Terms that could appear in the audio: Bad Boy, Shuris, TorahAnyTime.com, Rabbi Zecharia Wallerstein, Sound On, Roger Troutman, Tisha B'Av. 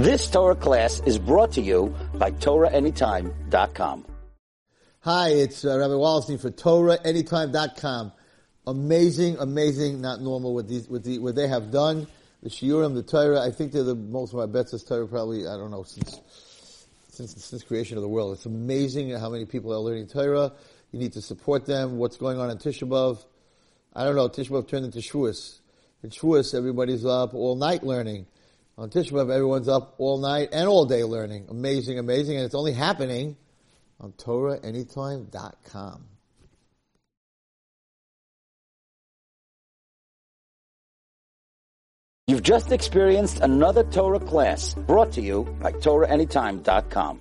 This Torah class is brought to you by TorahAnyTime.com. Hi, it's Rabbi Wallerstein for TorahAnyTime.com. Amazing, not normal what they have done. The Shiurim, the Torah, I think they're the most of my best this Torah probably, I don't know, since creation of the world. It's amazing how many people are learning Torah. You need to support them. What's going on in Tisha B'Av? I don't know, Tisha B'Av turned into Shuris. In Shuris, everybody's up all night learning. On Tisha B'Av, everyone's up all night and all day learning. Amazing. And it's only happening on TorahAnyTime.com. You've just experienced another Torah class brought to you by TorahAnyTime.com.